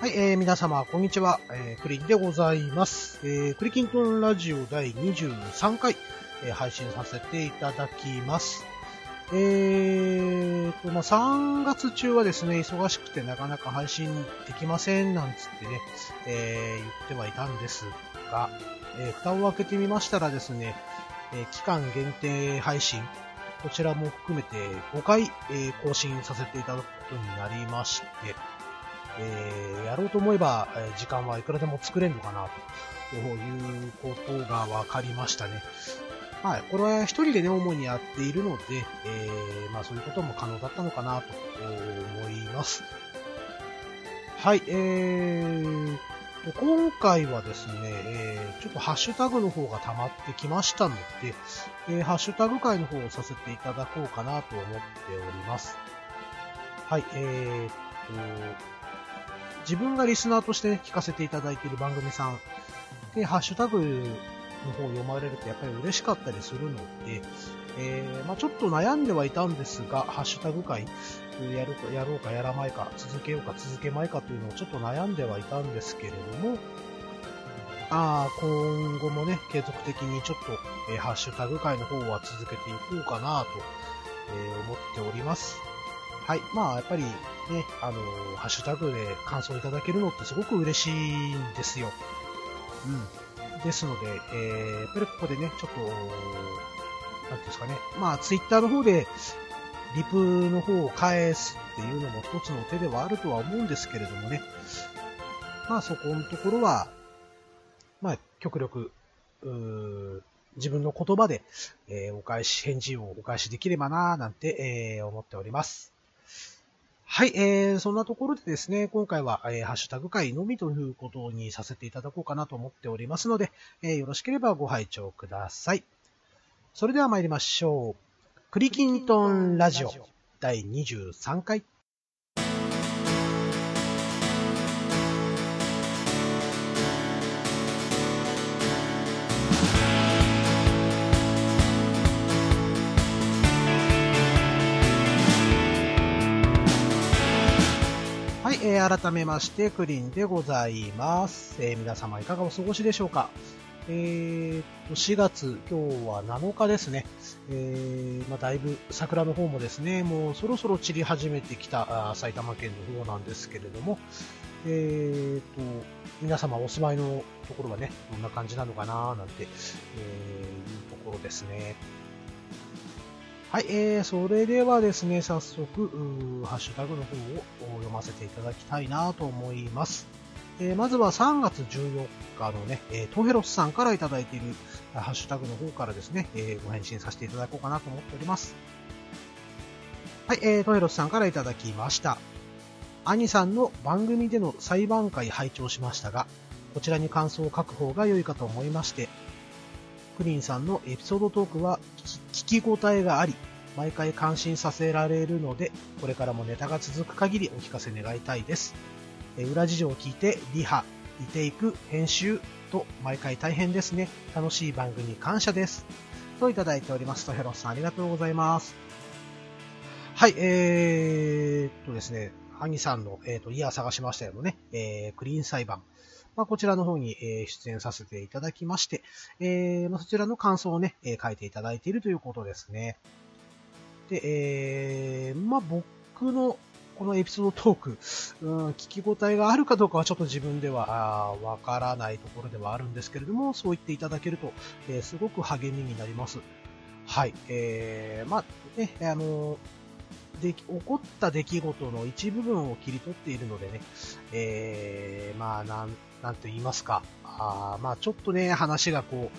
はい、皆様、こんにちは。クリキンでございます。クリキントンラジオ第23回、配信させていただきます。3月中はですね、忙しくてなかなか配信できませんなんつってね、言ってはいたんですが、蓋を開けてみましたらですね、期間限定配信、こちらも含めて5回、更新させていただくことになりまして、やろうと思えば、時間はいくらでも作れるのかなということが分かりましたね。はい、これは一人でね、主にやっているので、そういうことも可能だったのかなと思います。はい、今回はですね、ちょっとハッシュタグの方が溜まってきましたので、ハッシュタグ会の方をさせていただこうかなと思っております。はい、自分がリスナーとして、ね、聞かせていただいている番組さんで、ハッシュタグの方を読まれるとやっぱり嬉しかったりするので、ちょっと悩んではいたんですが、ハッシュタグ会やろうかやらないか、続けようか続けまいかというのをちょっと悩んではいたんですけれども、今後もね、継続的にちょっと、ハッシュタグ会の方は続けていこうかなと、思っております。はい。やっぱりね、ハッシュタグで感想いただけるのってすごく嬉しいんですよ。うん。ですので、やっぱりここでね、ちょっと、なんていうんですかね、ツイッターの方で、リプの方を返すっていうのも一つの手ではあるとは思うんですけれどもね。そこのところは、極力、自分の言葉で、返事をお返しできればなぁなんて、思っております。はい、そんなところでですね、今回は、ハッシュタグ会のみということにさせていただこうかなと思っておりますので、よろしければご拝聴ください。それでは参りましょう。クリキントンラジオ第23回。はい、改めましてクリンでございます。皆様いかがお過ごしでしょうか。4月、今日は7日ですね。だいぶ桜の方もですね、もうそろそろ散り始めてきた埼玉県の方なんですけれども、皆様お住まいのところはね、どんな感じなのかななんて、いうところですね。はい、それではですね、早速、ハッシュタグの方を読ませていただきたいなと思います。まずは3月14日のね、トヘロスさんからいただいているハッシュタグの方からですね、ご返信させていただこうかなと思っております。はい、トヘロスさんからいただきました。兄さんの番組での裁判会拝聴しましたが、こちらに感想を書く方が良いかと思いまして、クリンさんのエピソードトークは聞き応えがあり、毎回感心させられるので、これからもネタが続く限りお聞かせ願いたいです。裏事情を聞いてリハ、リテイク、編集と毎回大変ですね。楽しい番組感謝です。といただいております。とヘロスさんありがとうございます。はい、ですね、兄さんの、いや探しましたよね、クリーン裁判。こちらの方に、出演させていただきまして、そちらの感想をね、書いていただいているということですね。で、僕のこのエピソードトーク、聞き応えがあるかどうかはちょっと自分ではわからないところではあるんですけれども、そう言っていただけると、すごく励みになります。はい、起こった出来事の一部分を切り取っているのでね、なんと言いますか、ちょっとね、話がこう。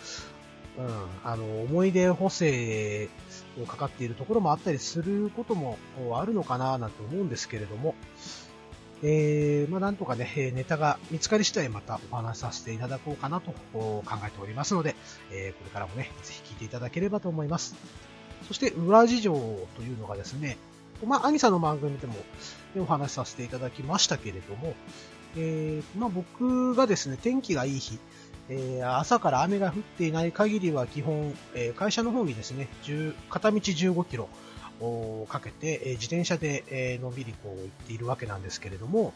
思い出補正をかかっているところもあったりすることもあるのかななんて思うんですけれども、なんとかね、ネタが見つかり次第またお話しさせていただこうかなと考えておりますので、これからもね、ぜひ聞いていただければと思います。そして、裏事情というのがですね、兄さんの番組でもお話しさせていただきましたけれども、僕がですね、天気がいい日、朝から雨が降っていない限りは基本、会社の方にですね、片道15キロをかけて、自転車でのんびりこう行っているわけなんですけれども、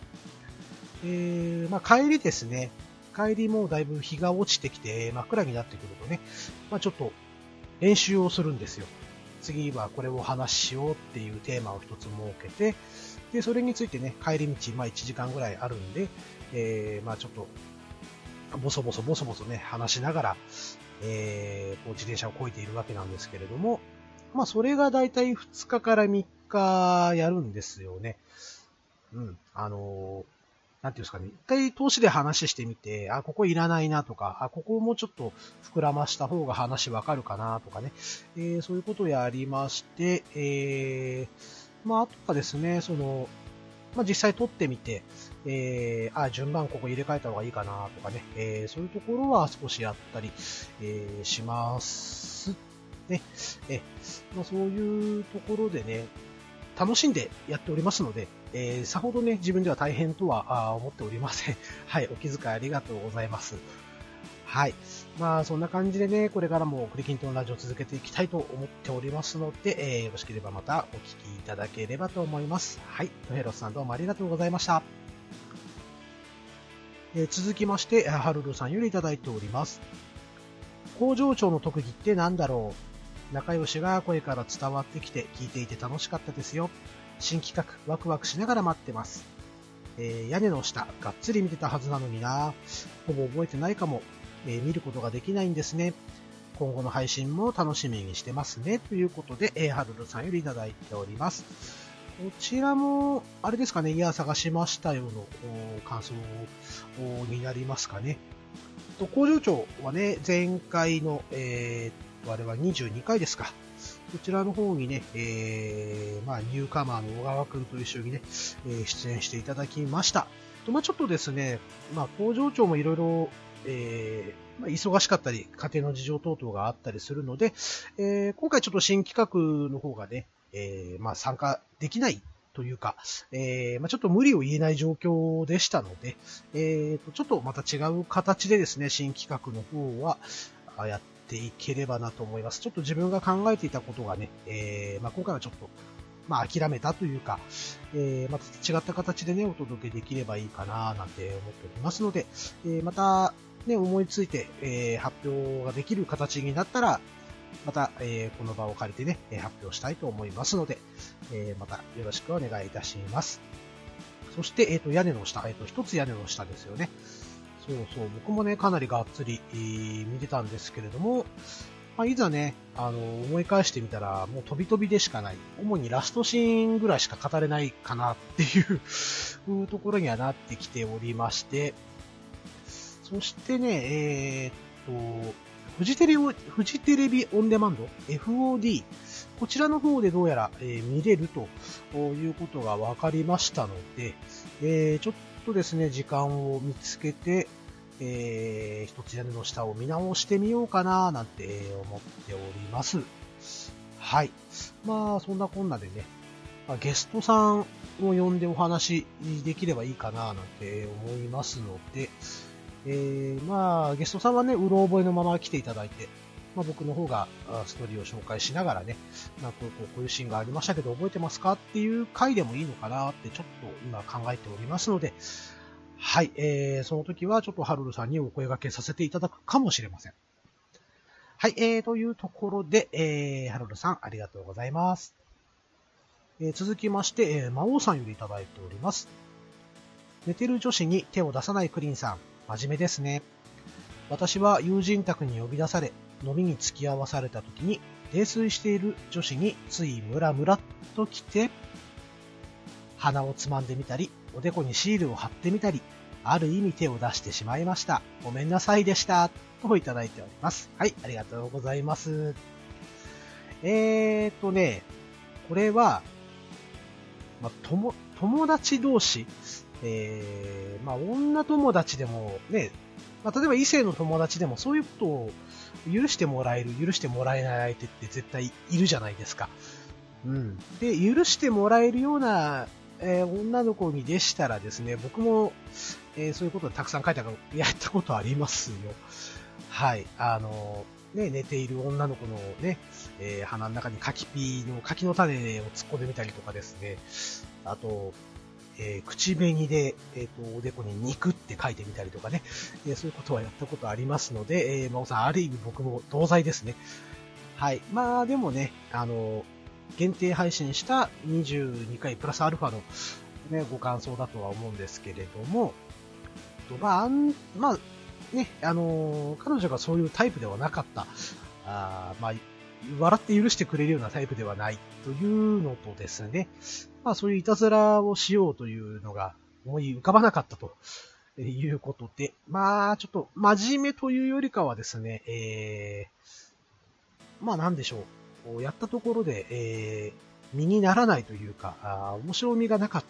まあ、帰りですね、帰りもだいぶ日が落ちてきて真っ暗になってくるとね、まあ、ちょっと練習をするんですよ。次はこれを話しようっていうテーマを一つ設けて、でそれについてね、帰り道、まあ、1時間ぐらいあるんで、まあ、ちょっとボソボソね、話しながら、こう自転車をこいでいるわけなんですけれども、まあ、それがだいたい2日から3日やるんですよね。うん。なんていうんですかね、一回通しで話してみて、あ、ここいらないなとか、あ、ここもちょっと膨らました方が話わかるかなとかね、そういうことをやりまして、まあ、あとはですね、その、まあ、実際撮ってみて、あ、順番ここ入れ替えた方がいいかなとかね、そういうところは少しやったり、します。ね、まあ、そういうところでね、楽しんでやっておりますので、さほどね、自分では大変とは思っておりません。はい、お気遣いありがとうございます。はい。まあ、そんな感じでね、これからもクリキントンラジオ続けていきたいと思っておりますので、よろしければまたお聞きいただければと思います。はい、トヘロスさんどうもありがとうございました。続きまして、ハルルさんよりいただいております。工場長の特技って何だろう？仲良しが声から伝わってきて聞いていて楽しかったですよ。新企画ワクワクしながら待ってます、屋根の下がっつり見てたはずなのにな、ほぼ覚えてないかも、見ることができないんですね。今後の配信も楽しみにしてますねということで、はるるさんよりいただいております。こちらもあれですかね、いや探しましたよの感想になりますかね。工場長はね、前回の、あれは22回ですか。こちらの方にね、まあ、ニューカマーの小川くんと一緒にね、出演していただきました。とまあ、ちょっとですね、まあ、工場長もいろいろ、まあ、忙しかったり、家庭の事情等々があったりするので、今回ちょっと新企画の方がね、まあ、参加できないというか、まあ、ちょっと無理を言えない状況でしたので、ちょっとまた違う形でですね、新企画の方はやっていければなと思います。ちょっと自分が考えていたことがね、まあ、今回はちょっと、まあ、諦めたというか、また違った形でね、お届けできればいいかななんて思っておりますので、また、ね、思いついて、発表ができる形になったら、また、この場を借りてね、発表したいと思いますので、またよろしくお願いいたします。そして、屋根の下、一つ屋根の下ですよね。そうそう、僕もね、かなりがっつり見てたんですけれども、まあ、いざね、思い返してみたら、もう飛び飛びでしかない。主にラストシーンぐらいしか語れないかなっていうところにはなってきておりまして、そしてね、フジテレビオンデマンド FOD、こちらの方でどうやら、見れるということが分かりましたので、ちょっとですね、時間を見つけて、一つ屋根の下を見直してみようかななんて思っております。はい。まあ、そんなこんなでね、ゲストさんを呼んでお話できればいいかななんて思いますので、まあ、ゲストさんはね、うろ覚えのまま来ていただいて、まあ、僕の方がストーリーを紹介しながらね、まあ、こういうシーンがありましたけど覚えてますかっていう回でもいいのかなってちょっと今考えておりますので、はい、その時はちょっとハルルさんにお声掛けさせていただくかもしれません。はい、というところで、ハルルさんありがとうございます。続きまして、魔王さんよりいただいております。寝てる女子に手を出さないクリンさん、真面目ですね。私は友人宅に呼び出され、飲みに付き合わされた時に泥酔している女子についムラムラっと来て、鼻をつまんでみたり、おでこにシールを貼ってみたり、ある意味手を出してしまいました。ごめんなさいでしたといただいております。はい、ありがとうございます。ね、これは、まあ、友達同士、まあ、女友達でもね、まあ、例えば異性の友達でもそういうことを許してもらえる、許してもらえない相手って絶対いるじゃないですか。うん。で、許してもらえるような、女の子にでしたらですね、僕も、そういうことをたくさんやったことありますよ。はい。ね、寝ている女の子のね、鼻の中に柿の種を突っ込んでみたりとかですね、あと、口紅で、おでこに肉って書いてみたりとかね、そういうことはやったことありますので、真央さん、ある意味僕も同罪ですね。はい。まあ、でもね、限定配信した22回プラスアルファの、ね、ご感想だとは思うんですけれども、まあ、彼女がそういうタイプではなかった。まあ、笑って許してくれるようなタイプではないというのとですね、まあそういういたずらをしようというのが思い浮かばなかったということで、まあちょっと真面目というよりかはですね、まあなんでしょう、やったところで、身にならないというか、面白みがなかっ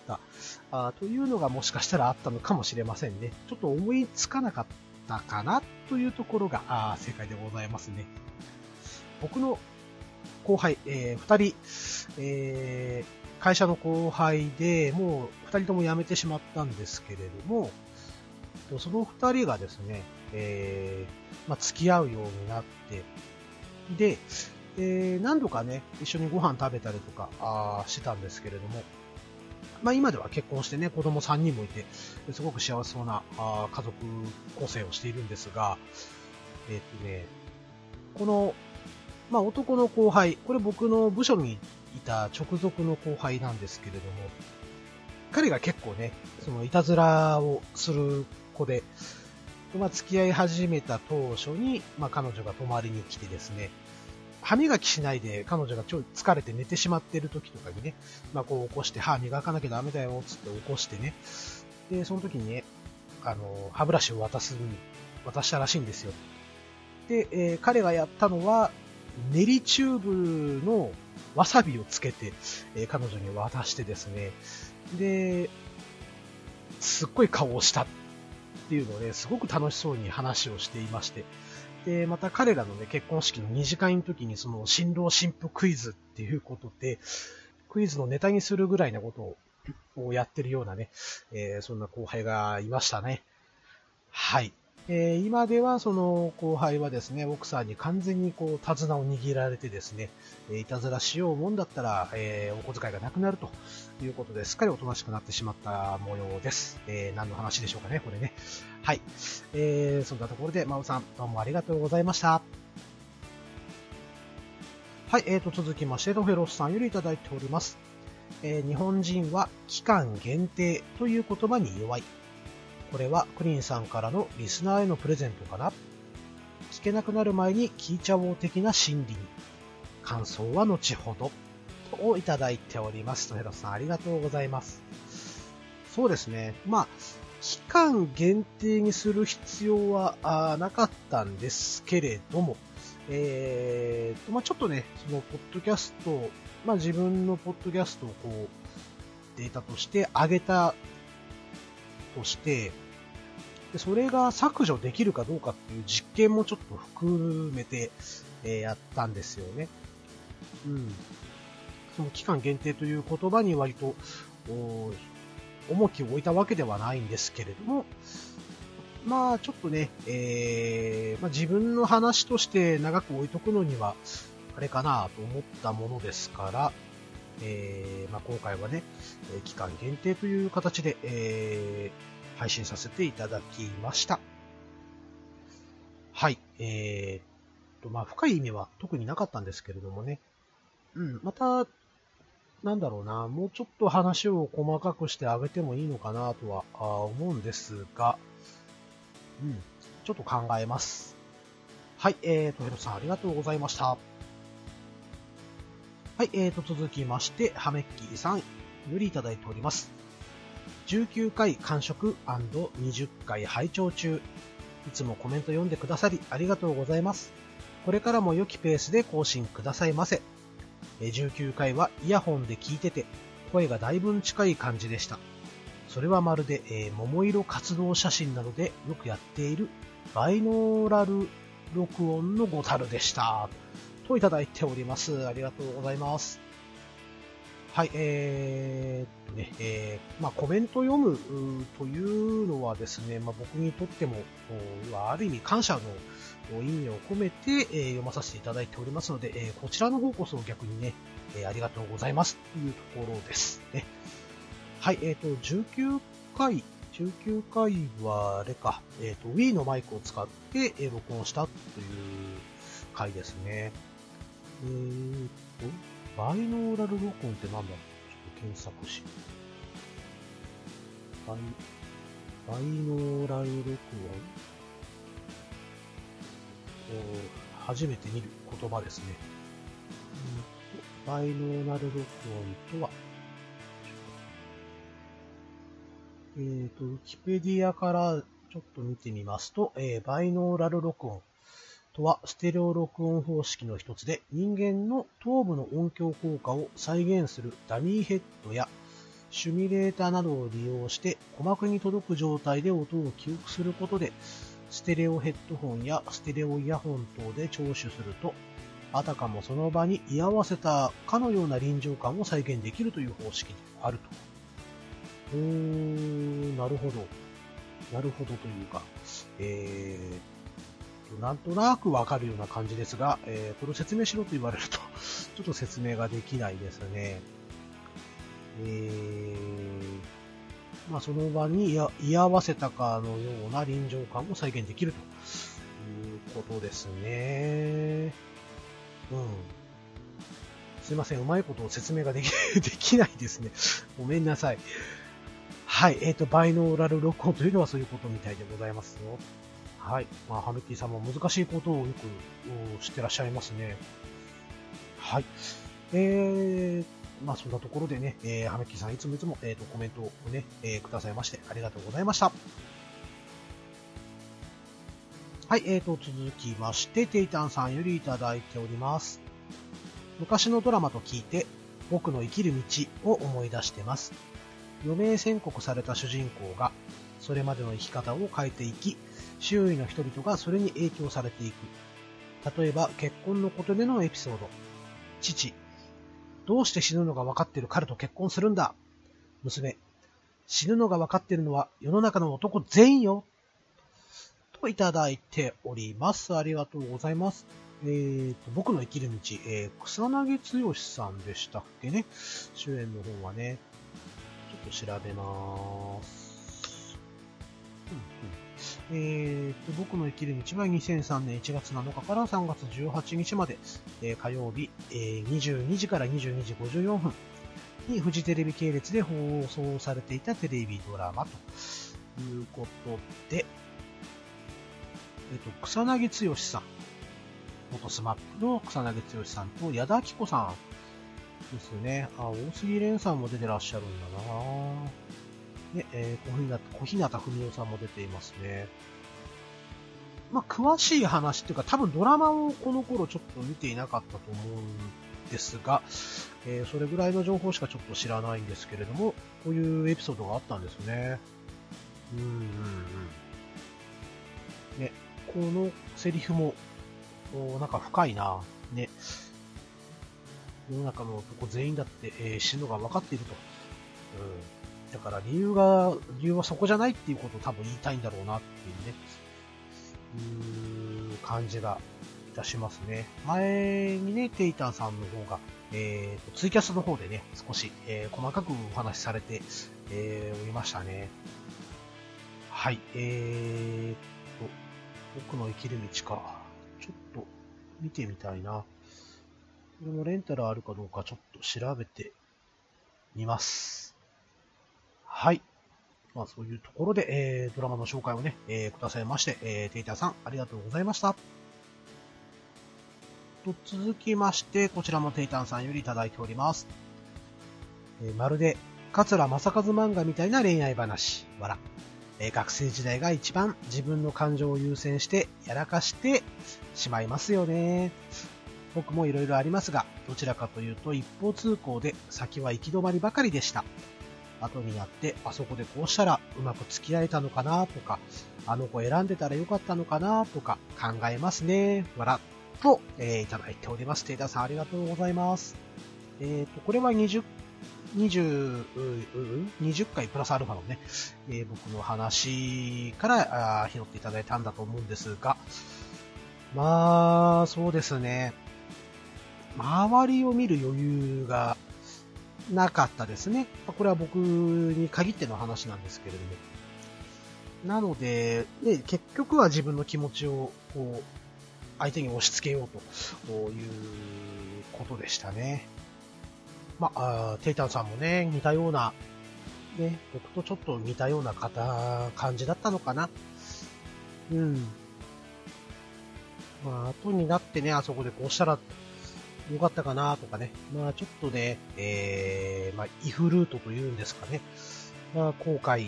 たというのがもしかしたらあったのかもしれませんね。ちょっと思いつかなかったかなというところが正解でございますね。僕の後輩、2人、会社の後輩でもう2人とも辞めてしまったんですけれども、その2人がですね、まあ、付き合うようになって、で、何度かね、一緒にご飯食べたりとかしてたんですけれども、まあ今では結婚してね、子供3人もいて、すごく幸せそうな家族構成をしているんですが、この、まあ男の後輩、これ僕の部署にいた直属の後輩なんですけれども、彼が結構ね、そのいたずらをする子で、まあ付き合い始めた当初に、まあ彼女が泊まりに来てですね、歯磨きしないで彼女がちょい疲れて寝てしまっている時とかにね、まあこう起こして歯磨かなきゃダメだよつって起こしてね、で、その時にね、歯ブラシを渡したらしいんですよ。で、彼がやったのは、練りチューブのわさびをつけて、彼女に渡してですね、で、すっごい顔をしたっていうのをね、すごく楽しそうに話をしていまして、で、また彼らのね、結婚式の二次会の時にその新郎新婦クイズっていうことで、クイズのネタにするぐらいなことをやってるようなね、そんな後輩がいましたね。はい。今ではその後輩はですね、奥さんに完全にこう手綱を握られてですね、いたずらしようもんだったら、お小遣いがなくなるということで、すっかりおとなしくなってしまった模様です。何の話でしょうかね、これね。はい。そんなところで、真央さん、どうもありがとうございました。はい、続きまして、ドフェロスさんよりいただいております。日本人は期間限定という言葉に弱い。これはクリンさんからのリスナーへのプレゼントかな。聞けなくなる前に聞いちゃおう的な心理に。感想は後ほど。といただいております。とへろさんありがとうございます。そうですね。まあ、期間限定にする必要はなかったんですけれども、まあ、ちょっとね、そのポッドキャスト、まあ自分のポッドキャストをこう、データとして上げたとして、それが削除できるかどうかっていう実験もちょっと含めて、やったんですよね。うん。その期間限定という言葉に割と重きを置いたわけではないんですけれども、まあちょっとね、まあ、自分の話として長く置いとくのにはあれかなと思ったものですから、まあ、今回はね、期間限定という形で、配信させていただきました。はい。まあ、深い意味は特になかったんですけれどもね。うん、また、なんだろうな、もうちょっと話を細かくしてあげてもいいのかなとは思うんですが、うん、ちょっと考えます。はい、とへろさんありがとうございました。はい、続きまして、ハメッキーさんよりいただいております。19回完食&20回拝聴中。いつもコメント読んでくださりありがとうございます。これからも良きペースで更新くださいませ。19回はイヤホンで聞いてて、声がだいぶ近い感じでした。それはまるで、桃色活動写真などでよくやっているバイノーラル録音のごたるでした。といただいております。ありがとうございます。はい、コメント読むというのはですね、僕にとってもある意味感謝の意味を込めて読まさせていただいておりますので、こちらの方こそ逆にね、ありがとうございますというところですね。はい、19回はあれか、Wii のマイクを使って録音したという回ですね。バイノーラル録音ってなんだろう、ちょっと検索し。バイノーラル録音、初めて見る言葉ですね。バイノーラル録音とは、ウィキペディアからちょっと見てみますと、バイノーラル録音とは、ステレオ録音方式の一つで、人間の頭部の音響効果を再現するダミーヘッドや、シミュレーターなどを利用して、鼓膜に届く状態で音を記憶することで、ステレオヘッドホンやステレオイヤホン等で聴取すると、あたかもその場に居合わせたかのような臨場感を再現できるという方式であると。なるほど。なるほどというか、なんとなくわかるような感じですが、これを説明しろと言われると、ちょっと説明ができないですね。その場に居合わせたかのような臨場感を再現できるということですね。すいません、うまいことを説明ができないですね。ごめんなさい。はい、バイノーラル録音というのはそういうことみたいでございますよ。はい。ハムキーさんも難しいことをよく知ってらっしゃいますね。はい。そんなところでね、ハムキーさんいつも、コメントをね、くださいまして、ありがとうございました。はい、続きまして、テイタンさんよりいただいております。昔のドラマと聞いて、僕の生きる道を思い出してます。余命宣告された主人公が、それまでの生き方を変えていき、周囲の人々がそれに影響されていく。例えば、結婚のことでのエピソード。父、どうして死ぬのが分かってる彼と結婚するんだ。娘、死ぬのが分かってるのは世の中の男全員よ。といただいております。ありがとうございます。僕の生きる道、草薙剛さんでしたっけね。主演の方はね。ちょっと調べます。僕の生きる道は2003年1月7日から3月18日まで、火曜日、22時から22時54分にフジテレビ系列で放送されていたテレビドラマということで、草薙剛さん、元スマップの草薙剛さんと矢田亜希子さんですね。大杉蓮さんも出てらっしゃるんだなぁ。で、小日向文世さんも出ていますね。詳しい話っていうか、多分ドラマをこの頃ちょっと見ていなかったと思うんですが、それぐらいの情報しかちょっと知らないんですけれども、こういうエピソードがあったんですね。このセリフも、なんか深いなぁ。ね。世の中の男全員だって、死ぬのが分かっていると。だから理由はそこじゃないっていうことを多分言いたいんだろうなっていうね、感じがいたしますね。前にね、テイタンさんの方が、ツイキャスの方でね、少し、細かくお話しされて、おりましたね。はい、僕の生きる道か。ちょっと見てみたいな。これもレンタルあるかどうかちょっと調べてみます。はい。そういうところで、ドラマの紹介をね、くださいまして、テイターさんありがとうございました。と続きまして、こちらもテイターさんよりいただいております。まるで桂正和漫画みたいな恋愛話。笑。学生時代が一番自分の感情を優先してやらかしてしまいますよね。僕もいろいろありますが、どちらかというと一方通行で先は行き止まりばかりでした。後になってあそこでこうしたらうまく付き合えたのかなとか、あの子選んでたらよかったのかなとか考えますね。笑と、いただいております。テイタさんありがとうございます。これは20 20回プラスアルファのね、僕の話から拾っていただいたんだと思うんですが、まあそうですね、周りを見る余裕がなかったですね。これは僕に限っての話なんですけれども、なので、ね、結局は自分の気持ちをこう相手に押し付けようということでしたね。まあ、テイタンさんもね、似たような、ね、僕とちょっと似たような感じだったのかな。うん。まあ、後になってね、あそこでこうしたらよかったかなとかね。まあ、ちょっとね、まあ、イフルートというんですかね。まあ、後悔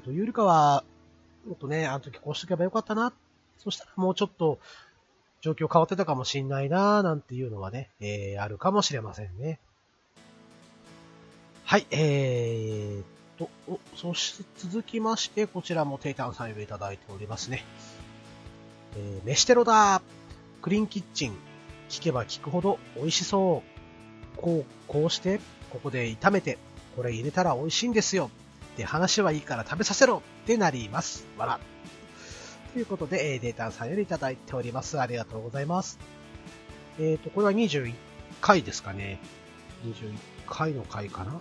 というよりかは、もっとね、あの時こうしとけばよかったな。そしたらもうちょっと状況変わってたかもしんないなーなんていうのはね、あるかもしれませんね。はい、そして続きまして、こちらもテイタンさんよりいただいておりますね。飯テロだー、クリーンキッチン、聞けば聞くほど美味しそう。こうして、ここで炒めて、これ入れたら美味しいんですよ。で、話はいいから食べさせろってなります。わら。ということで、データさんよりいただいております。ありがとうございます。これは21回ですかね。21回の回かな。ね、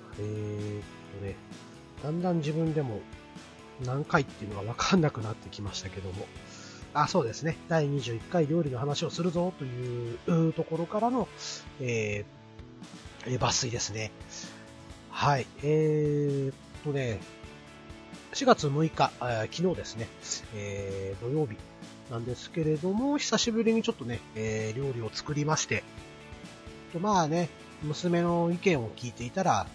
だんだん自分でも何回っていうのがわかんなくなってきましたけども。あ、そうですね。第21回料理の話をするぞというところからの、抜粋ですね。はい。ね、4月6日、昨日ですね、土曜日なんですけれども、久しぶりにちょっとね、料理を作りまして、まあね、娘の意見を聞いていたら、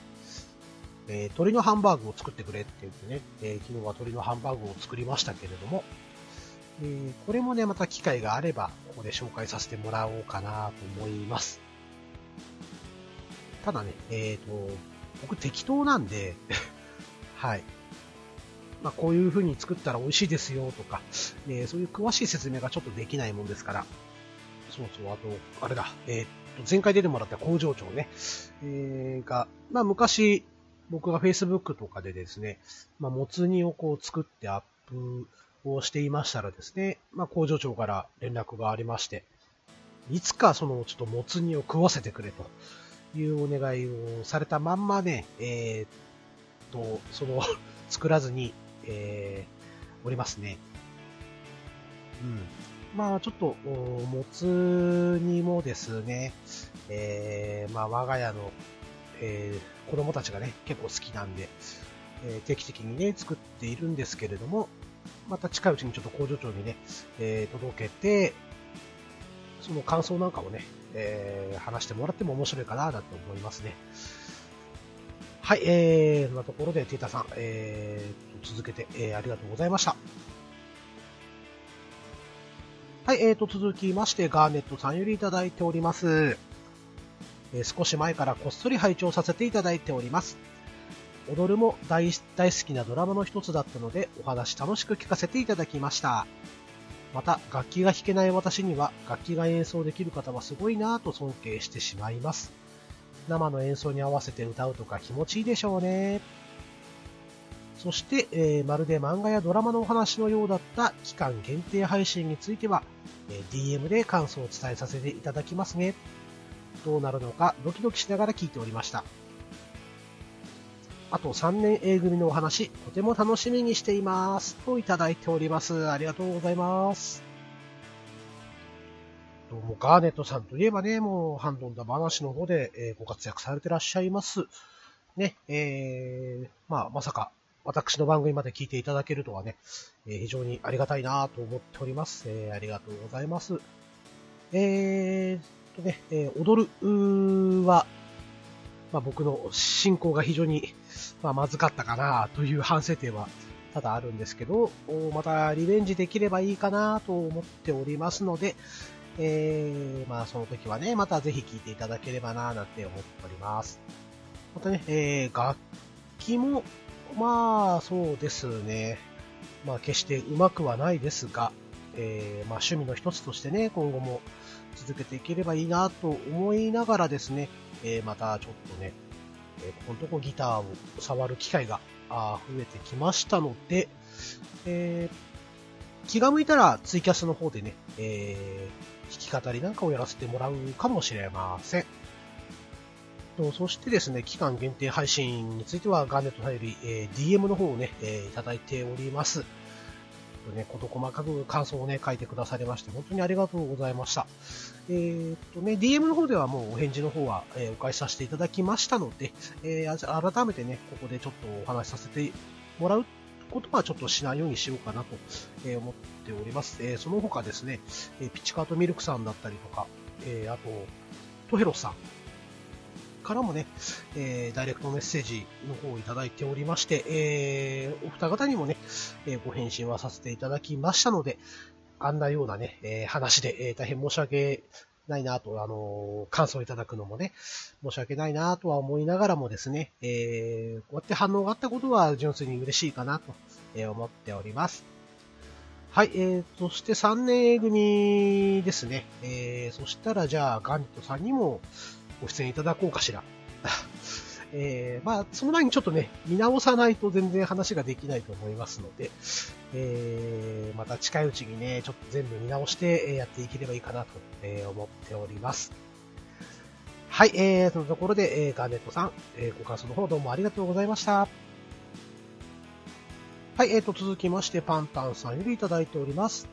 鶏のハンバーグを作ってくれって言ってね、昨日は鶏のハンバーグを作りましたけれども、これもね、また機会があれば、ここで紹介させてもらおうかなと思います。ただね、僕適当なんで、はい。まあ、こういう風に作ったら美味しいですよとか、そういう詳しい説明がちょっとできないもんですから。そうそう、あと、あれだ、前回出てもらった工場長ね、が、まあ、昔、僕が Facebook とかでですね、まあ、もつ煮をこう作ってアップをしていましたらですね、まあ、工場長から連絡がありまして、いつかその、ちょっともつ煮を食わせてくれというお願いをされたまんまね、その、作らずに、おりますね。うん。まあ、ちょっと、もつ煮もですね、まあ、我が家の、子供たちがね、結構好きなんで、定期的にね、作っているんですけれども、また近いうちにちょっと工場長にね、届けて、その感想なんかをね、話してもらっても面白いかな、だと思いますね。はい、そんなところで、テータさん、続けて、ありがとうございました。はい、続きまして、ガーネットさんよりいただいております。少し前からこっそり拝聴させていただいております。踊るも大好きなドラマの一つだったので、お話楽しく聞かせていただきました。また、楽器が弾けない私には、楽器が演奏できる方はすごいなぁと尊敬してしまいます。生の演奏に合わせて歌うとか気持ちいいでしょうね。そして、まるで漫画やドラマのお話のようだった期間限定配信については、DM で感想を伝えさせていただきますね。どうなるのかドキドキしながら聞いておりました。あと3年 A 組のお話、とても楽しみにしています。といただいております。ありがとうございます。もうガーネットさんといえばね、もうハンドンダ話の方で、ご活躍されてらっしゃいます。ね、まあ、まさか私の番組まで聞いていただけるとはね、非常にありがたいなと思っております。ありがとうございます。ね、踊るは、まあ、僕の進行が非常に、まあ、まずかったかなという反省点は、ただあるんですけど、またリベンジできればいいかなと思っておりますので、まあその時はね、またぜひ聴いていただければなぁなんて思っております。またね、楽器も、まあそうですね、まあ決して上手くはないですが、まあ趣味の一つとしてね、今後も続けていければいいなぁと思いながらですね、またちょっとね、ここのとこギターを触る機会が増えてきましたので、気が向いたらツイキャスの方でね、弾き語りなんかをやらせてもらうかもしれません。そしてですね、期間限定配信についてはガーネットさんより、DM の方をね、いただいております。こと細かく感想をね、書いてくださりまして、本当にありがとうございました。DM の方ではもうお返事の方は、お返しさせていただきましたので、改めてね、ここでちょっとお話しさせてもらうことはちょっとしないようにしようかなと、思っております。その他ですね、ピチカートミルクさんだったりとか、あと、トヘロさんからもね、ダイレクトメッセージの方をいただいておりまして、お二方にもね、ご返信はさせていただきましたので、あんなようなね、話で、大変申し訳ないなと、感想いただくのもね、申し訳ないなとは思いながらもですね、こうやって反応があったことは純粋に嬉しいかなと思っております。はい、そして3年組ですね、そしたらじゃあガントさんにもご出演いただこうかしら。まあ、その前にちょっとね、見直さないと全然話ができないと思いますので、また近いうちにね、ちょっと全部見直してやっていければいいかなと思っております。はい、そのところで、ガーネットさん、ご感想の方どうもありがとうございました。はい、続きまして、パンタンさんよりいただいております。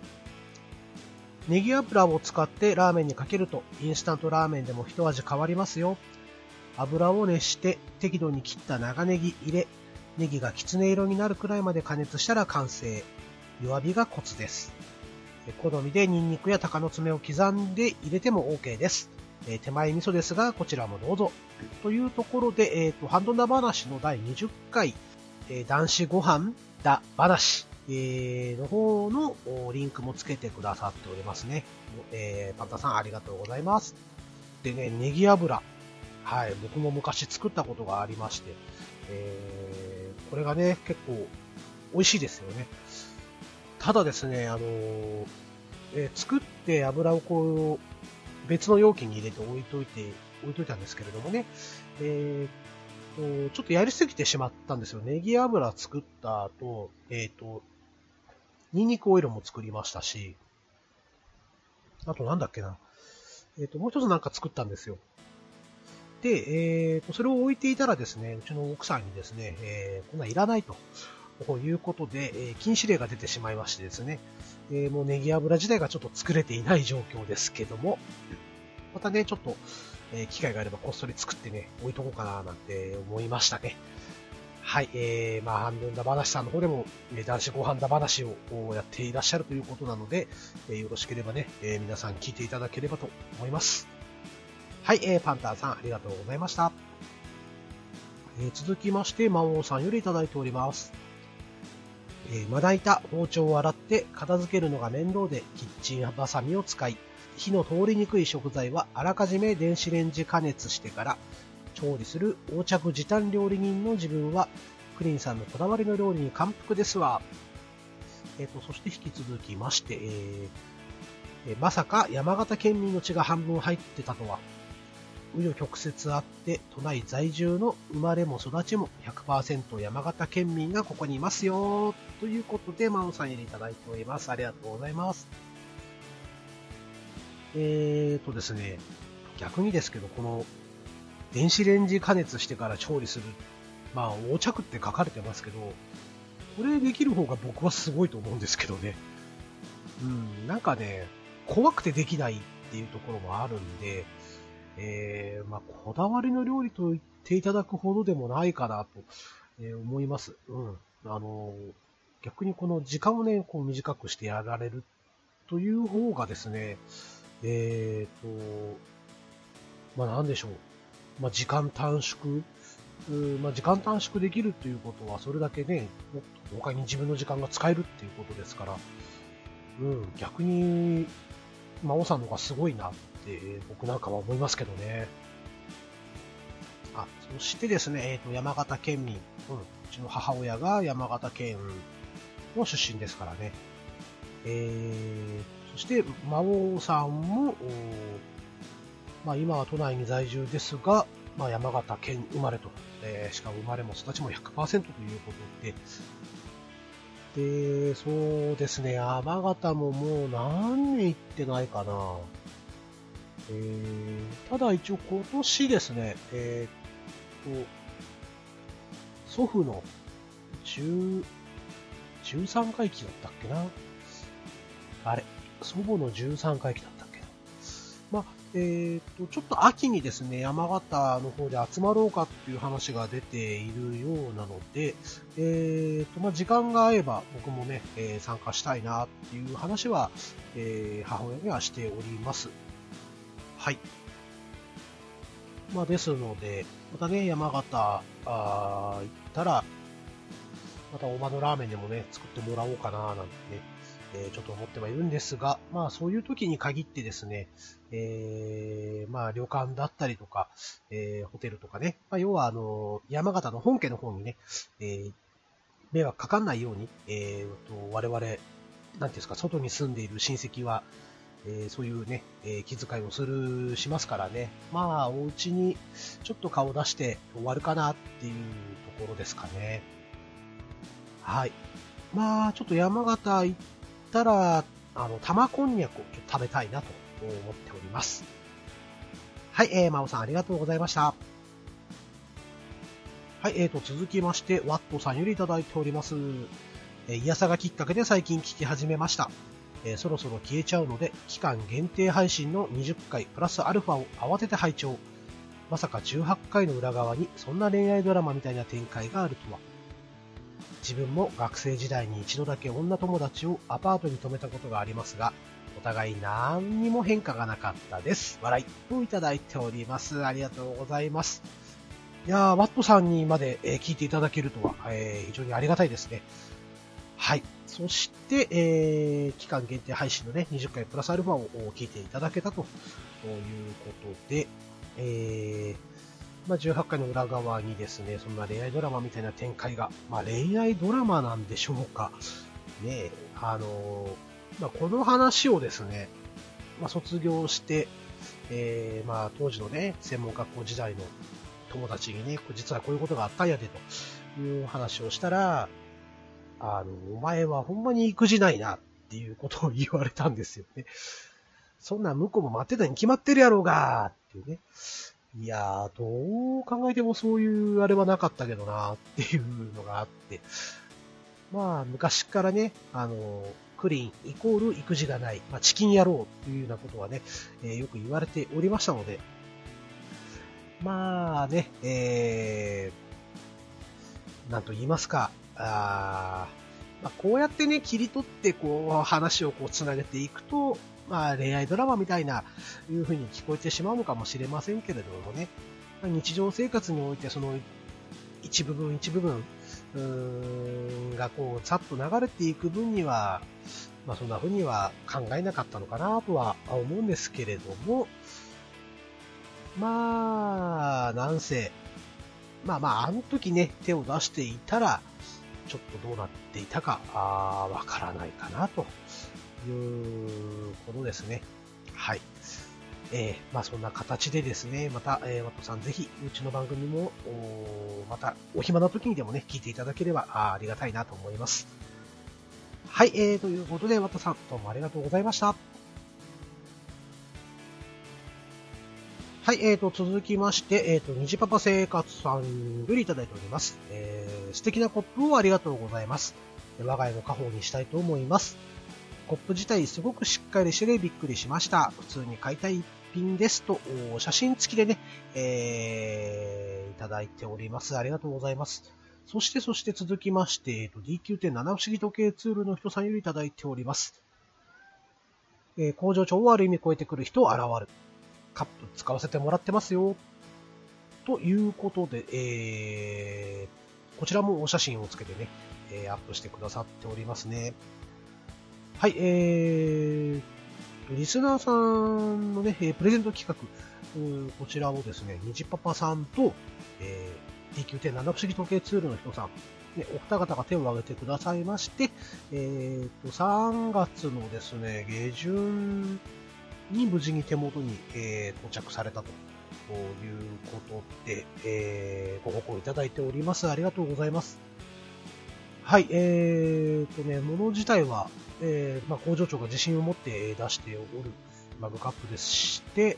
ネギ油を使ってラーメンにかけるとインスタントラーメンでも一味変わりますよ。油を熱して適度に切った長ネギ入れ、ネギがきつね色になるくらいまで加熱したら完成。弱火がコツです。好みでニンニクや鷹の爪を刻んで入れても OK です。手前味噌ですがこちらもどうぞ。というところで、ハンドナ話の第20回、男子ご飯だ話。の方のリンクもつけてくださっておりますね。パンタさんありがとうございます。でね、ネギ油。はい、僕も昔作ったことがありまして、これがね、結構美味しいですよね。ただですね、作って油をこう、別の容器に入れて置いといたんですけれどもね、ちょっとやりすぎてしまったんですよ。ネギ油作った後、ニンニクオイルも作りましたし、あとなんだっけな。もう一つなんか作ったんですよ。で、それを置いていたらですね、うちの奥さんにですね、こんなんいらないということで、禁止令が出てしまいましてですね、もうネギ油自体がちょっと作れていない状況ですけども、またね、ちょっと、機会があればこっそり作ってね、置いとこうかななんて思いましたね。はい、まあ、半分だ話さんの方でも、男子ご飯だ話をやっていらっしゃるということなので、よろしければね、皆さん聞いていただければと思います。はい、パンターさんありがとうございました。続きまして、魔王さんよりいただいております。まな板、包丁を洗って片付けるのが面倒でキッチンバサミを使い、火の通りにくい食材はあらかじめ電子レンジ加熱してから調理する横着時短料理人の自分はクリンさんのこだわりの料理に感服ですわ。そして引き続きまして、まさか山形県民の血が半分入ってたとは。紆余曲折あって都内在住の生まれも育ちも 100% 山形県民がここにいますよということでマオさんよりいただいております。ありがとうございます。ですね、逆にですけど、この、電子レンジ加熱してから調理する、まあ、横着って書かれてますけど、これできる方が僕はすごいと思うんですけどね。うん、なんかね、怖くてできないっていうところもあるんで、まあ、こだわりの料理と言っていただくほどでもないかなと思います。うん。逆にこの時間をね、こう短くしてやられるという方がですね、まあ、なんでしょう。まあ、時間短縮。まあ、時間短縮できるということは、それだけね、もっと他に自分の時間が使えるっていうことですから、うん、逆に、まおさんの方がすごいなって、僕なんかは思いますけどね。あ、そしてですね、山形県民。うん、うちの母親が山形県の出身ですからね。そして、魔王さんも、まあ、今は都内に在住ですが、まあ、山形県生まれと、しかも生まれも育ちも 100% ということで、で、そうですね、山形ももう何年行ってないかな。ただ一応今年ですね、祖父の13回忌だったっけな。あれ、祖母の13回忌だったっけな。まあ、ちょっと秋にですね、山形の方で集まろうかっていう話が出ているようなので、まあ、時間が合えば僕もね、参加したいなっていう話は、母親にはしております。はい。まあ、ですので、またね、山形行ったら、また大間のラーメンでもね、作ってもらおうかな、なんてね、ちょっと思ってはいるんですが、まあそういう時に限ってですね、まあ旅館だったりとか、ホテルとかね、まあ、要は山形の本家の方にね、迷惑かかんないように、我々、なんていうんですか、外に住んでいる親戚は、そういうね、気遣いをしますからね。まあ、お家にちょっと顔出して終わるかなっていうところですかね。はい。まあ、ちょっと山形行ったら、玉こんにゃくをちょっと食べたいなと思っております。はい、まおさんありがとうございました。はい、続きまして、ワットさんよりいただいております。いやさがきっかけで最近聞き始めました。そろそろ消えちゃうので、期間限定配信の20回プラスアルファを慌てて拝聴。まさか18回の裏側にそんな恋愛ドラマみたいな展開があるとは。自分も学生時代に一度だけ女友達をアパートに泊めたことがありますが、お互い何にも変化がなかったです。笑いをいただいております。ありがとうございます。いやー、ワットさんにまで聞いていただけるとは、非常にありがたいですね。はい。そして、期間限定配信のね、20回プラスアルファを聞いていただけたということで、まあ、18回の裏側にですね、そんな恋愛ドラマみたいな展開が、まあ、恋愛ドラマなんでしょうか。ね、まあ、この話をですね、まあ、卒業して、まあ、当時のね、専門学校時代の友達にね、実はこういうことがあったんやで、という話をしたら、お前はほんまに育児ないなっていうことを言われたんですよね。そんな向こうも待ってたに決まってるやろうがっていうね。いやー、どう考えてもそういうあれはなかったけどなっていうのがあって。まあ、昔からね、クリーンイコール育児がない、まあ、チキン野郎っていうようなことはね、よく言われておりましたので。まあね、なんと言いますか、まあ、こうやってね、切り取って、こう、話をこう、つなげていくと、まあ、恋愛ドラマみたいな、いう風に聞こえてしまうのかもしれませんけれどもね、日常生活において、その、一部分一部分、がこう、さっと流れていく分には、まあ、そんな風には考えなかったのかな、とは思うんですけれども、まあ、なんせ、まあまあ、あの時ね、手を出していたら、ちょっとどうなっていたか、わからないかな、ということですね。はい。まあそんな形でですね、また、ワットさんぜひ、うちの番組も、また、お暇な時にでもね、聞いていただければ、ありがたいなと思います。はい、ということで、ワットさん、どうもありがとうございました。はい、続きまして、にじパパ生活さんよりいただいております。素敵なコップをありがとうございます。我が家の家宝にしたいと思います。コップ自体すごくしっかりしててびっくりしました。普通に買いたい一品ですと、写真付きでね、いただいております。ありがとうございます。そして続きまして、D9.7 不思議時計ツールの人さんよりいただいております。工場長をある意味超えてくる人を現る。カップ使わせてもらってますよ。ということで、こちらもお写真をつけてね、アップしてくださっておりますね。はい、リスナーさんのね、プレゼント企画、こちらをですね、にじパパさんと、D9.7 不思議時計ツールの人さん、ね、お二方が手を挙げてくださいまして、3月のですね、下旬、に無事に手元に、到着されたということで、ご報告いただいております。ありがとうございます。はい、物自体は、工場長が自信を持って出しておるマグカップでして、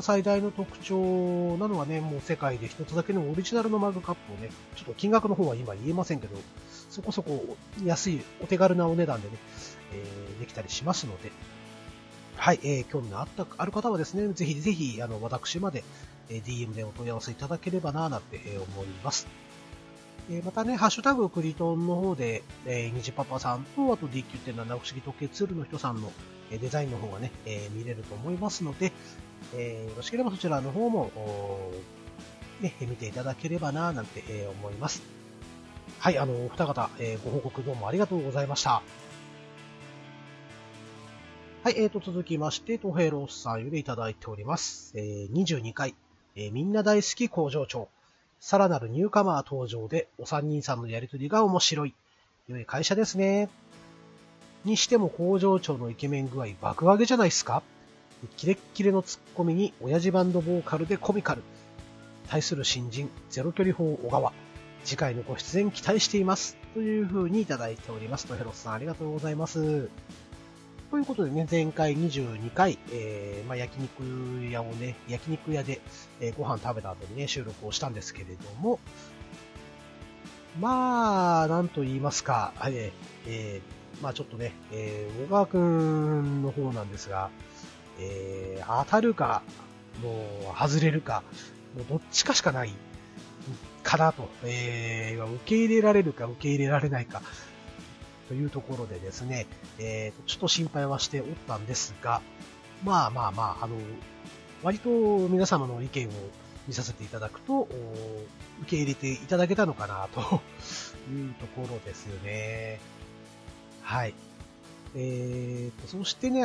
最大の特徴なのはね、もう世界で一つだけのオリジナルのマグカップをね、ちょっと金額の方は今言えませんけど、そこそこ安いお手軽なお値段でね、できたりしますので、はい、興味のある方はですね、ぜひぜひ私まで DM でお問い合わせいただければなぁなんて思います。またね、ハッシュタグクリトンの方で、にじパパさんと、あと DQ.7 不思議時計ツールの人さんのデザインの方がね、見れると思いますので、よろしければそちらの方も、ね、見ていただければなぁなんて思います。はい、お二方、ご報告どうもありがとうございました。はい、続きまして、トヘロスさんよりいただいております。22回、みんな大好き工場長。さらなるニューカマー登場でお三人さんのやりとりが面白い。良い会社ですね。にしても工場長のイケメン具合爆上げじゃないですか。キレッキレのツッコミに親父バンドボーカルでコミカル。対する新人ゼロ距離砲小川。次回のご出演期待しています。という風にいただいております。とヘロスさんありがとうございます。ということでね、前回22回、焼肉屋で、ご飯食べた後にね、収録をしたんですけれども、まあ、なんと言いますか、ちょっとね、小川くんの方なんですが、当たるか、もう、外れるか、もうどっちかしかないかなと、受け入れられるか、受け入れられないか、というところでですね、ちょっと心配はしておったんですが、割と皆様の意見を見させていただくと、受け入れていただけたのかなというところですよね。はい。そしてね、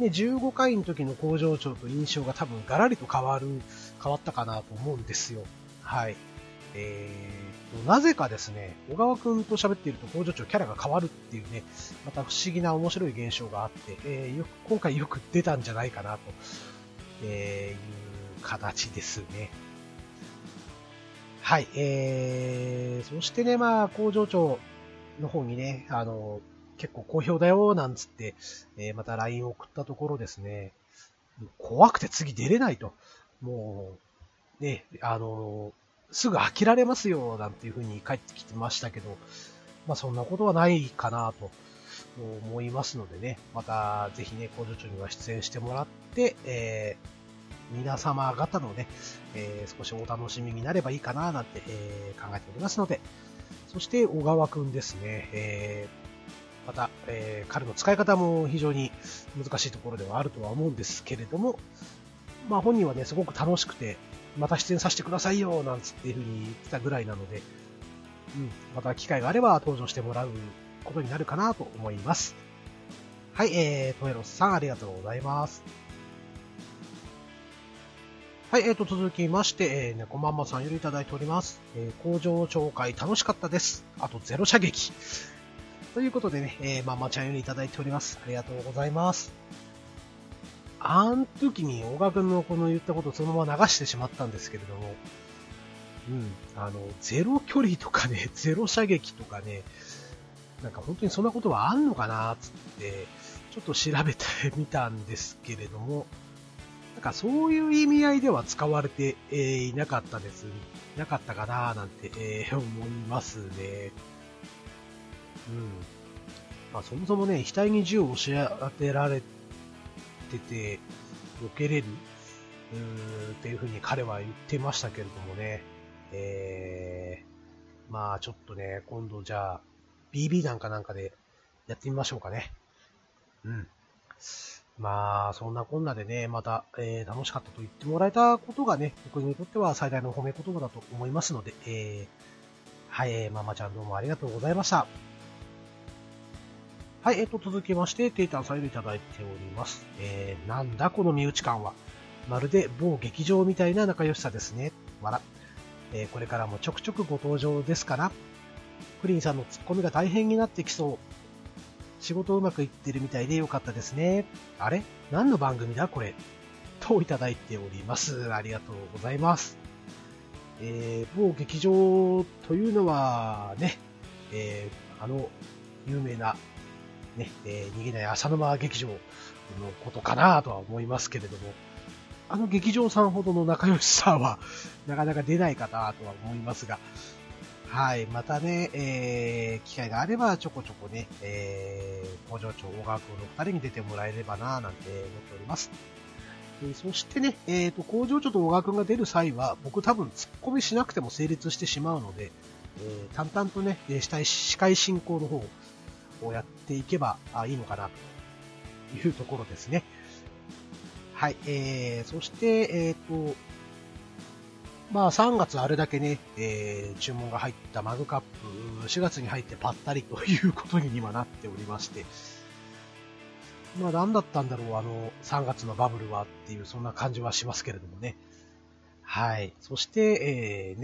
15回の時の工場長と印象が多分ガラリと変わったかなと思うんですよ。はい。なぜかですね、小川くんと喋っていると工場長キャラが変わるっていうね、また不思議な面白い現象があって、今回よく出たんじゃないかなと、いう形ですね。はい、そしてね、工場長の方にね、結構好評だよ、なんつって、また LINE を送ったところですね、怖くて次出れないと、もう、ね、すぐ飽きられますよ、なんていう風に帰ってきてましたけど、そんなことはないかなと思いますのでね、またぜひね、工場長には出演してもらって、皆様方のね、少しお楽しみになればいいかな、なんて、考えておりますので、そして小川くんですね、また、彼の使い方も非常に難しいところではあるとは思うんですけれども、本人はね、すごく楽しくて、また出演させてくださいよ、なんつっていう風に言ってたぐらいなので、また機会があれば登場してもらうことになるかなと思います。はい、トヘロスさんありがとうございます。はい、続きまして、猫まんまさんよりいただいております。工場紹介楽しかったです。あとゼロ射撃。ということでね、まんまちゃんよりいただいております。ありがとうございます。あん時に小川くんのこの言ったことをそのまま流してしまったんですけれども、ゼロ距離とかね、ゼロ射撃とかね、なんか本当にそんなことはあんのかなつって、ちょっと調べてみたんですけれども、なんかそういう意味合いでは使われていなかったです。なかったかななんて思いますね。そもそもね、額に銃を押し当てられて、避けれるっていう風に彼は言ってましたけれどもね、ちょっとね、今度じゃあ BB 弾かなんかでやってみましょうかね。そんなこんなでね、また、楽しかったと言ってもらえたことがね、僕にとっては最大の褒め言葉だと思いますので、はい、ママちゃんどうもありがとうございました。はい、続きまして、テイタンさんよりいただいております。なんだこの身内感は。まるで某劇場みたいな仲良しさですね。笑。これからもちょくちょくご登場ですから。クリンさんのツッコミが大変になってきそう。仕事うまくいってるみたいでよかったですね。あれ？何の番組だこれ？といただいております。ありがとうございます。某劇場というのはね、あの有名なね、逃げない浅沼劇場のことかなとは思いますけれども、あの劇場さんほどの仲良しさんはなかなか出ないかなとは思いますが、はい、またね、機会があればちょこちょこね、工場長大川君のお二人に出てもらえればななんて思っております。そしてね、工場長と小川くんが出る際は、僕多分突っ込みしなくても成立してしまうので、淡々とね、司会進行の方をやっていけばいいのかな、というところですね。はい、そして、まあ3月あれだけね、注文が入ったマグカップ、4月に入ってぱったりということに今なっておりまして、まあ何だったんだろう、あの3月のバブルはっていう、そんな感じはしますけれどもね。はい。そして、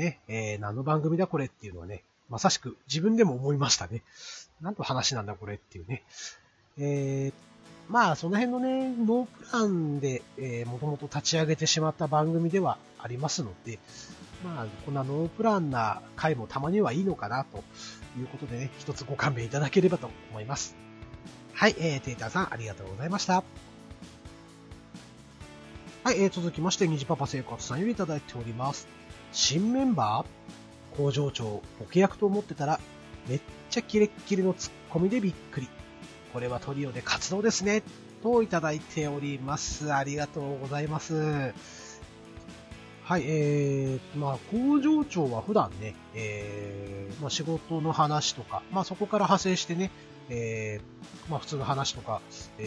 何の番組だこれっていうのはね、まさしく自分でも思いましたね。なんと話なんだこれっていうね。まあその辺のね、ノープランで、もともと立ち上げてしまった番組ではありますので、まあこんなノープランな回もたまにはいいのかなということでね、一つご勘弁いただければと思います。はい、テーターさんありがとうございました。はい、続きまして、虹パパ生活さんよりいただいております。新メンバー？工場長、ボケ役と思ってたら、めっちゃキレッキレのツッコミでびっくり。これはトリオで活動ですね。といただいております。ありがとうございます。はい、まあ、工場長は普段ね、まあ、仕事の話とか、まあ、そこから派生してね、まあ普通の話とか、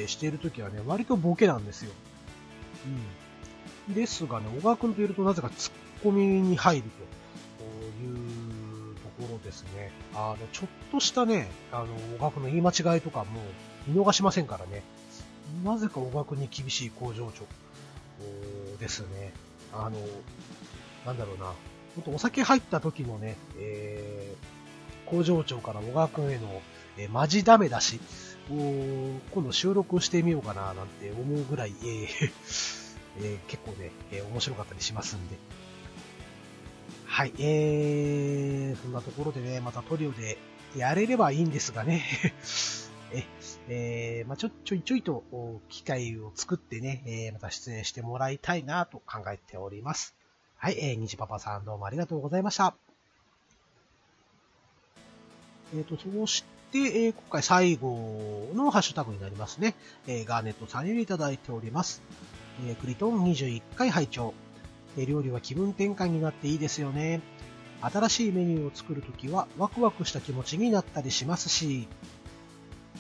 しているときはね、割とボケなんですよ。うん。ですがね、小川くんといるとなぜかツッコミに入るというところですね。ちょっとしたね、小川くんの言い間違いとかも見逃しませんからね。なぜか小川くんに厳しい工場長ですね。なんだろうな。ほんとお酒入った時のね、工場長から小川くんへのマジダメだし、今度収録してみようかななんて思うぐらい、結構ね、面白かったりしますんで。はい、そんなところでね、またトリオでやれればいいんですがね。まあ、ちょいと機会を作ってね、また出演してもらいたいなと考えております。はい、虹パパさんどうもありがとうございました。そうして、今回最後のハッシュタグになりますね。ガーネットさんよりいただいております。クリトン21回拝聴、料理は気分転換になっていいですよね。新しいメニューを作るときはワクワクした気持ちになったりしますし、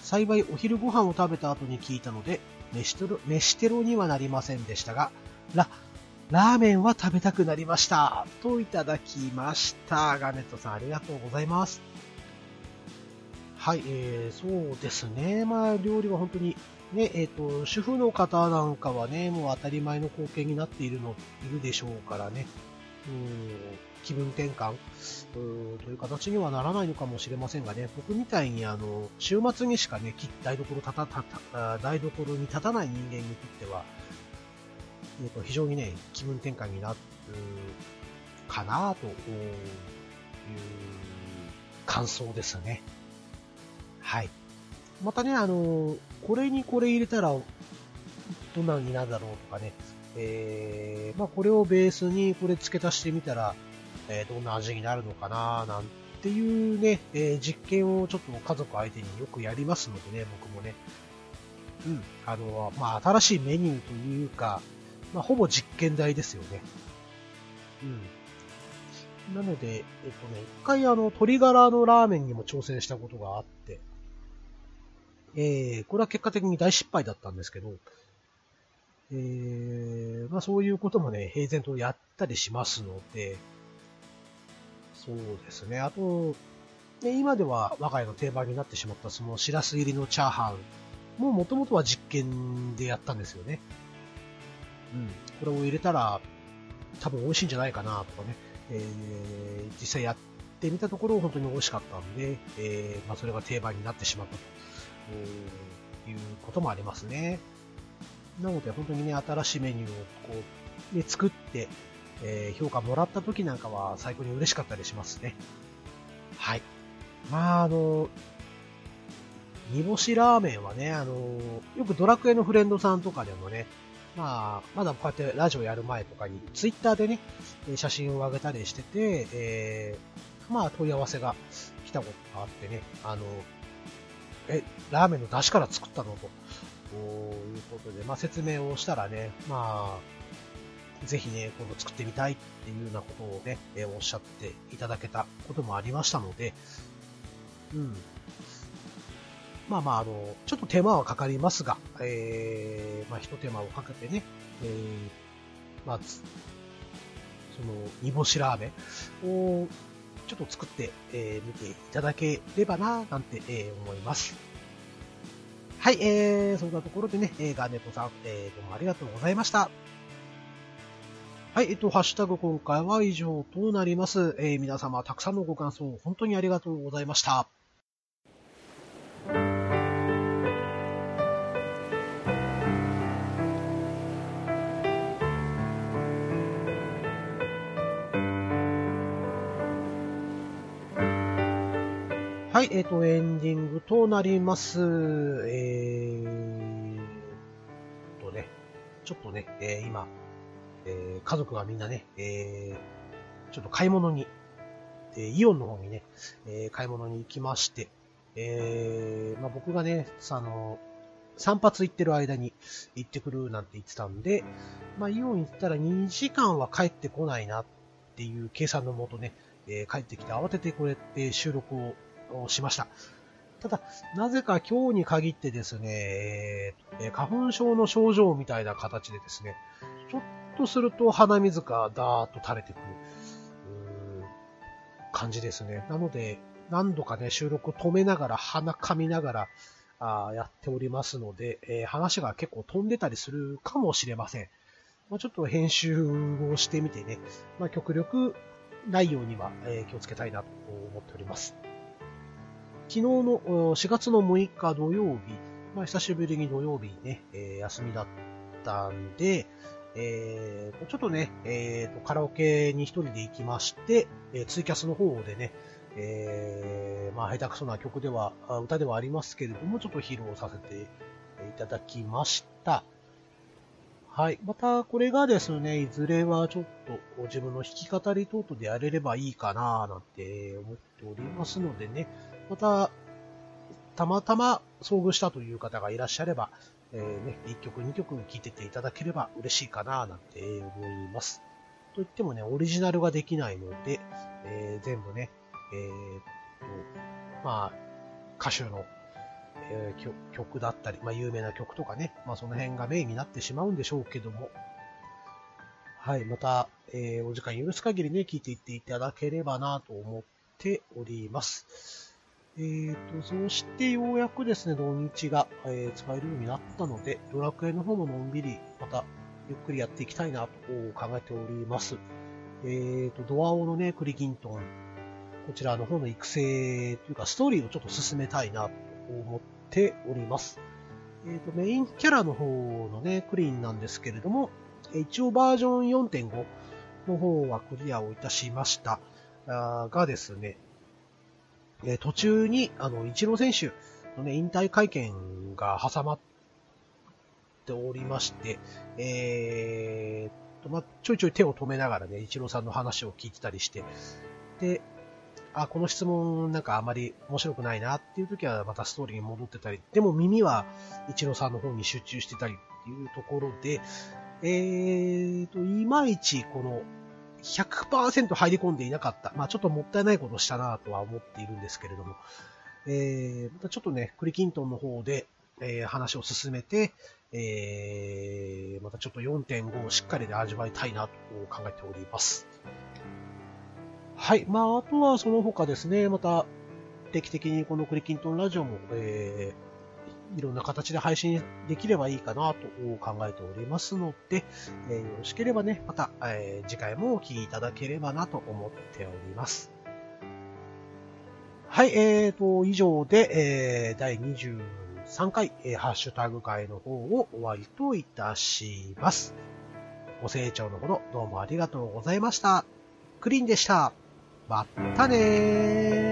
幸いお昼ご飯を食べた後に聞いたので、飯テロにはなりませんでしたが、ラーメンは食べたくなりました。といただきました。ガーネットさんありがとうございます。はい、そうですね。まあ、料理は本当に、ね、主婦の方なんかはね、もう当たり前の光景になっているでしょうからね、気分転換という形にはならないのかもしれませんがね、僕みたいに、週末にしかね、台所に立たない人間にとっては、非常にね、気分転換になるかなという感想ですね。はい。またね、これにこれ入れたら、どんなになんだろうとかね、まあ、これをベースにこれ付け足してみたら、どんな味になるのかな、なんていうね、実験をちょっと家族相手によくやりますのでね、僕もね。うん。まあ、新しいメニューというか、まあ、ほぼ実験台ですよね。うん。なので、一回鶏ガラのラーメンにも挑戦したことがあって、これは結果的に大失敗だったんですけど、まあそういうこともね、平然とやったりしますので、そうですね。あと、ね、今では我が家の定番になってしまったそのしらす入りのチャーハンももともとは実験でやったんですよね。うん。これを入れたら多分美味しいんじゃないかなとかね。実際やってみたところ本当に美味しかったんで、まあそれが定番になってしまったいうこともありますね。なので本当にね、新しいメニューをこう、ね、作って、評価もらった時なんかは最高に嬉しかったりしますね。はい。まあ、煮干しラーメンはね、よくドラクエのフレンドさんとかでもね、まあ、まだこうやってラジオやる前とかに、ツイッターでね、写真を上げたりしてて、まあ、問い合わせが来たことがあってね、ラーメンの出汁から作ったのと、いうことで、まあ、説明をしたらね、まあ、ぜひね、今度作ってみたいっていうようなことをね、おっしゃっていただけたこともありましたので、うん。まあまあ、ちょっと手間はかかりますが、まあ、一手間をかけてね、まあ、その、煮干しラーメンを、ちょっと作ってみていただければな、なんて思います。はい、そんなところでね、ガーネットさん、どうもありがとうございました。はい、ハッシュタグ今回は以上となります。皆様、たくさんのご感想、本当にありがとうございました。はい、エンディングとなります。ね、ちょっとね、今、家族がみんなね、ちょっと買い物に、イオンの方にね、買い物に行きまして、まあ、僕がね、散髪行ってる間に行ってくるなんて言ってたんで、まあ、イオン行ったら2時間は帰ってこないなっていう計算のもとね、帰ってきて慌ててこれって収録をしました。ただ、なぜか今日に限ってですね、花粉症の症状みたいな形でですね、ちょっとすると鼻水がダーッと垂れてくる感じですね。なので、何度かね、収録を止めながら、鼻噛みながらやっておりますので、話が結構飛んでたりするかもしれません。まあ、ちょっと編集をしてみてね、まあ、極力ないようには気をつけたいなと思っております。昨日の4月の6日土曜日、まあ、久しぶりに土曜日ね、休みだったんで、ちょっとね、カラオケに一人で行きまして、ツイキャスの方でね、まあ、下手くそな歌ではありますけれども、ちょっと披露させていただきました。はい。また、これがですね、いずれはちょっと自分の弾き語り等々でやれればいいかな、なんて思っておりますのでね、また、たまたま遭遇したという方がいらっしゃれば、ね、1曲2曲聴いてていただければ嬉しいかな、なんて思います。といってもね、オリジナルができないので、全部ね、まあ、歌手の、曲だったり、まあ、有名な曲とかね、まあ、その辺がメインになってしまうんでしょうけども、はい、また、お時間許す限りね、聴いていっていただければな、と思っております。そしてようやくですね、土日が、使えるようになったので、ドラクエの方ものんびり、また、ゆっくりやっていきたいな、と考えております。ドアオのね、クリキントン、こちらの方の育成というか、ストーリーをちょっと進めたいな、と思っております。メインキャラの方のね、クリーンなんですけれども、一応バージョン 4.5 の方はクリアをいたしました。がですね、途中に、イチロー選手のね、引退会見が挟まっておりまして、まあ、ちょいちょい手を止めながらね、イチローさんの話を聞いてたりして、で、あ、この質問なんかあまり面白くないなっていう時はまたストーリーに戻ってたり、でも耳はイチローさんの方に集中してたりっていうところで、いまいちこの、100% 入り込んでいなかった。まあちょっともったいないことしたなとは思っているんですけれども。またちょっとね、クリキントンの方で、話を進めて、またちょっと 4.5 をしっかりで味わいたいなと考えております。はい。まああとはその他ですね、また定期的にこのクリキントンラジオも、いろんな形で配信できればいいかなと考えておりますので、よろしければね、また、次回もお聞きいただければなと思っております。はい、以上で、第25 3回、ハッシュタグ会の方を終わりといたします。ご清聴のほどどうもありがとうございました。クリンでした。まったねー。